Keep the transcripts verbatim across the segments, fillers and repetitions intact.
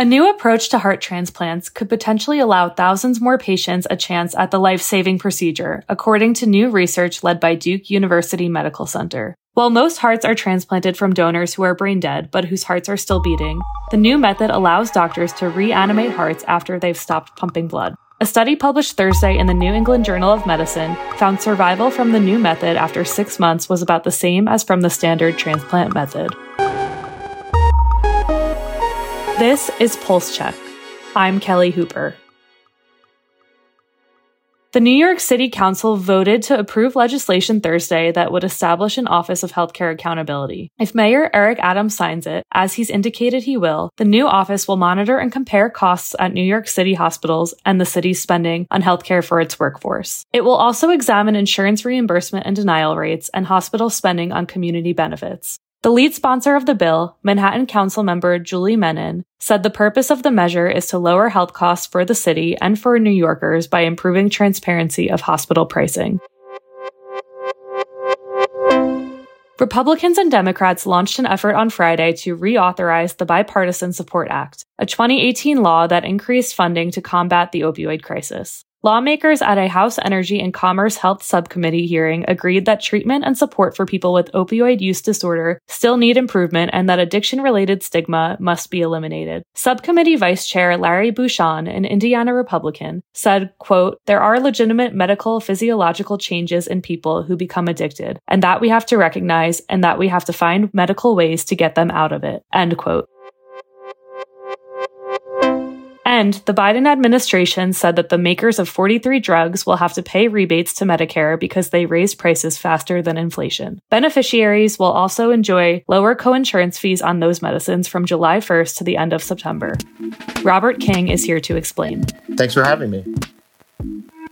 A new approach to heart transplants could potentially allow thousands more patients a chance at the life-saving procedure, according to new research led by Duke University Medical Center. While most hearts are transplanted from donors who are brain dead but whose hearts are still beating, the new method allows doctors to reanimate hearts after they've stopped pumping blood. A study published Thursday in the New England Journal of Medicine found survival from the new method after six months was about the same as from the standard transplant method. This is Pulse Check. I'm Kelly Hooper. The New York City Council voted to approve legislation Thursday that would establish an Office of Healthcare Accountability. If Mayor Eric Adams signs it, as he's indicated he will, the new office will monitor and compare costs at New York City hospitals and the city's spending on healthcare for its workforce. It will also examine insurance reimbursement and denial rates and hospital spending on community benefits. The lead sponsor of the bill, Manhattan Council member Julie Menon, said the purpose of the measure is to lower health costs for the city and for New Yorkers by improving transparency of hospital pricing. Republicans and Democrats launched an effort on Friday to reauthorize the Bipartisan Support Act, a twenty eighteen law that increased funding to combat the opioid crisis. Lawmakers at a House Energy and Commerce Health Subcommittee hearing agreed that treatment and support for people with opioid use disorder still need improvement and that addiction-related stigma must be eliminated. Subcommittee Vice Chair Larry Bucshon, an Indiana Republican, said, quote, "There are legitimate medical, physiological changes in people who become addicted, and that we have to recognize and that we have to find medical ways to get them out of it," end quote. And the Biden administration said that the makers of forty-three drugs will have to pay rebates to Medicare because they raised prices faster than inflation. Beneficiaries will also enjoy lower coinsurance fees on those medicines from July first to the end of September. Robert King is here to explain. Thanks for having me.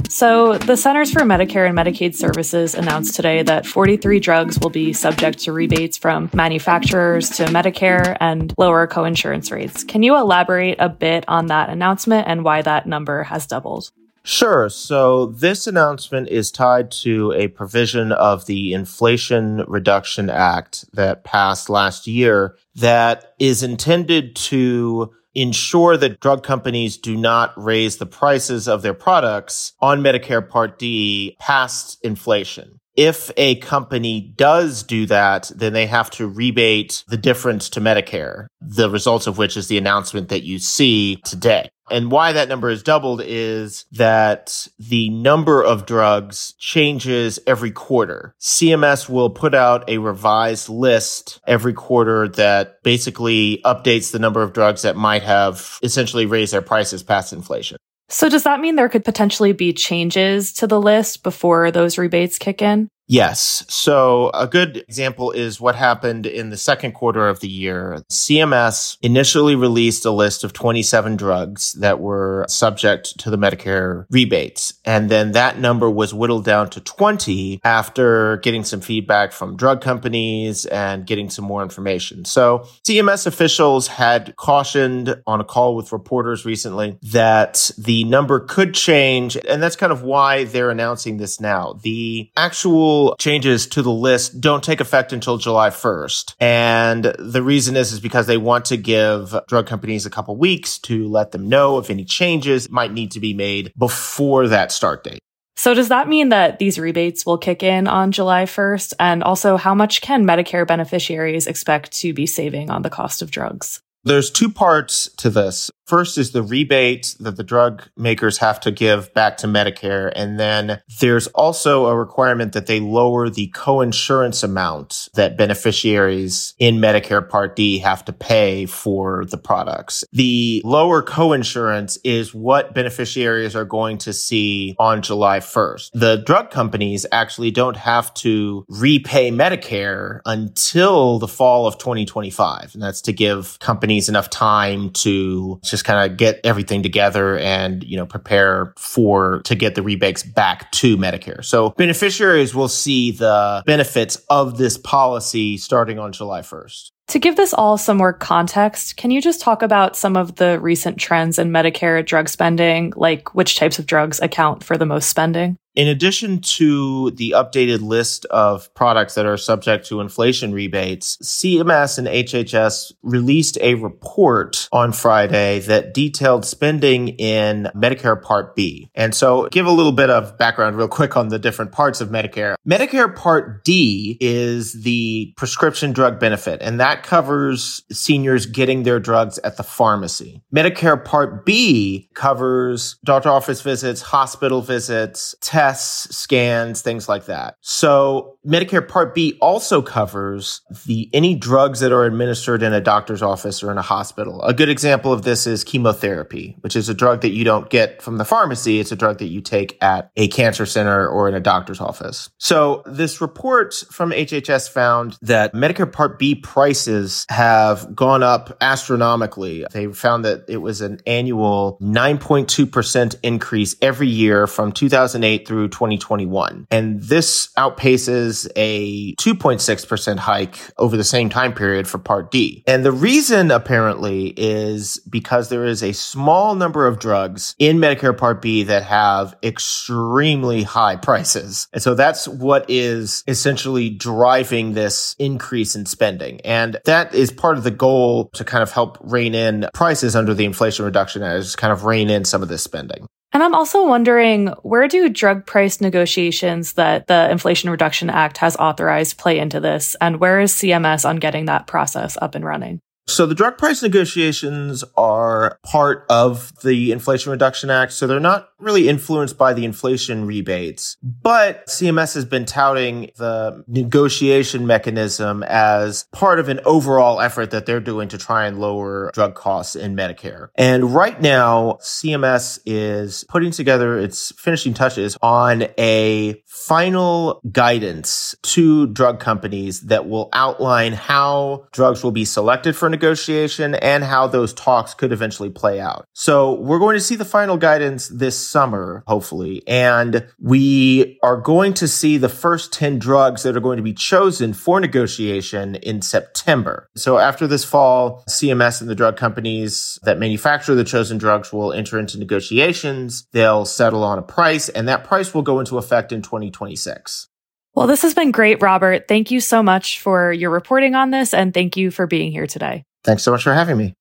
So the Centers for Medicare and Medicaid Services announced today that forty-three drugs will be subject to rebates from manufacturers to Medicare and lower coinsurance rates. Can you elaborate a bit on that announcement and why that number has doubled? Sure. So this announcement is tied to a provision of the Inflation Reduction Act that passed last year that is intended to ensure that drug companies do not raise the prices of their products on Medicare Part D past inflation. If a company does do that, then they have to rebate the difference to Medicare, the results of which is the announcement that you see today. And why that number is doubled is that the number of drugs changes every quarter. C M S will put out a revised list every quarter that basically updates the number of drugs that might have essentially raised their prices past inflation. So does that mean there could potentially be changes to the list before those rebates kick in? Yes. So a good example is what happened in the second quarter of the year. C M S initially released a list of twenty-seven drugs that were subject to the Medicare rebates. And then that number was whittled down to twenty after getting some feedback from drug companies and getting some more information. So C M S officials had cautioned on a call with reporters recently that the number could change. And that's kind of why they're announcing this now. The actual changes to the list don't take effect until July first. And the reason is, is because they want to give drug companies a couple weeks to let them know if any changes might need to be made before that start date. So does that mean that these rebates will kick in on July first? And also, how much can Medicare beneficiaries expect to be saving on the cost of drugs? There's two parts to this. First is the rebate that the drug makers have to give back to Medicare. And then there's also a requirement that they lower the coinsurance amount that beneficiaries in Medicare Part D have to pay for the products. The lower coinsurance is what beneficiaries are going to see on July first. The drug companies actually don't have to repay Medicare until the fall of twenty twenty-five. And that's to give companies enough time to just kind of get everything together and, you know, prepare for to get the rebates back to Medicare. So beneficiaries will see the benefits of this policy starting on July first. To give this all some more context, can you just talk about some of the recent trends in Medicare drug spending, like which types of drugs account for the most spending? In addition to the updated list of products that are subject to inflation rebates, C M S and H H S released a report on Friday that detailed spending in Medicare Part B. And so give a little bit of background real quick on the different parts of Medicare. Medicare Part D is the prescription drug benefit, and that covers seniors getting their drugs at the pharmacy. Medicare Part B covers doctor office visits, hospital visits, tests, tests, scans, things like that. So Medicare Part B also covers the any drugs that are administered in a doctor's office or in a hospital. A good example of this is chemotherapy, which is a drug that you don't get from the pharmacy. It's a drug that you take at a cancer center or in a doctor's office. So this report from H H S found that Medicare Part B prices have gone up astronomically. They found that it was an annual nine point two percent increase every year from two thousand eight through through twenty twenty-one. And this outpaces a two point six percent hike over the same time period for Part D. And the reason apparently is because there is a small number of drugs in Medicare Part B that have extremely high prices. And so that's what is essentially driving this increase in spending. And that is part of the goal to kind of help rein in prices under the Inflation Reduction Act, is kind of rein in some of this spending. And I'm also wondering, where do drug price negotiations that the Inflation Reduction Act has authorized play into this? And where is C M S on getting that process up and running? So the drug price negotiations are part of the Inflation Reduction Act, so they're not really influenced by the inflation rebates. But C M S has been touting the negotiation mechanism as part of an overall effort that they're doing to try and lower drug costs in Medicare. And right now, C M S is putting together its finishing touches on a final guidance to drug companies that will outline how drugs will be selected for negotiation. negotiation and how those talks could eventually play out. So we're going to see the final guidance this summer, hopefully, and we are going to see the first ten drugs that are going to be chosen for negotiation in September. So after this fall, C M S and the drug companies that manufacture the chosen drugs will enter into negotiations. They'll settle on a price, and that price will go into effect in twenty twenty-six. Well, this has been great, Robert. Thank you so much for your reporting on this, and thank you for being here today. Thanks so much for having me.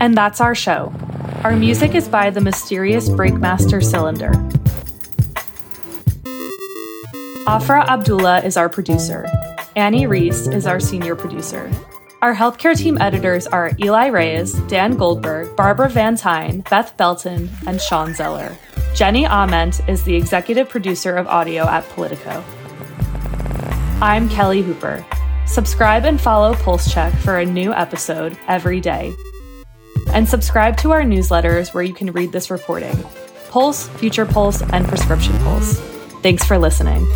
And that's our show. Our music is by the mysterious Breakmaster Cylinder. Afra Abdullah is our producer. Annie Reese is our senior producer. Our healthcare team editors are Eli Reyes, Dan Goldberg, Barbara Van Tyne, Beth Belton, and Sean Zeller. Jenny Ament is the executive producer of audio at Politico. I'm Kelly Hooper. Subscribe and follow Pulse Check for a new episode every day. And subscribe to our newsletters where you can read this reporting: Pulse, Future Pulse, and Prescription Pulse. Thanks for listening.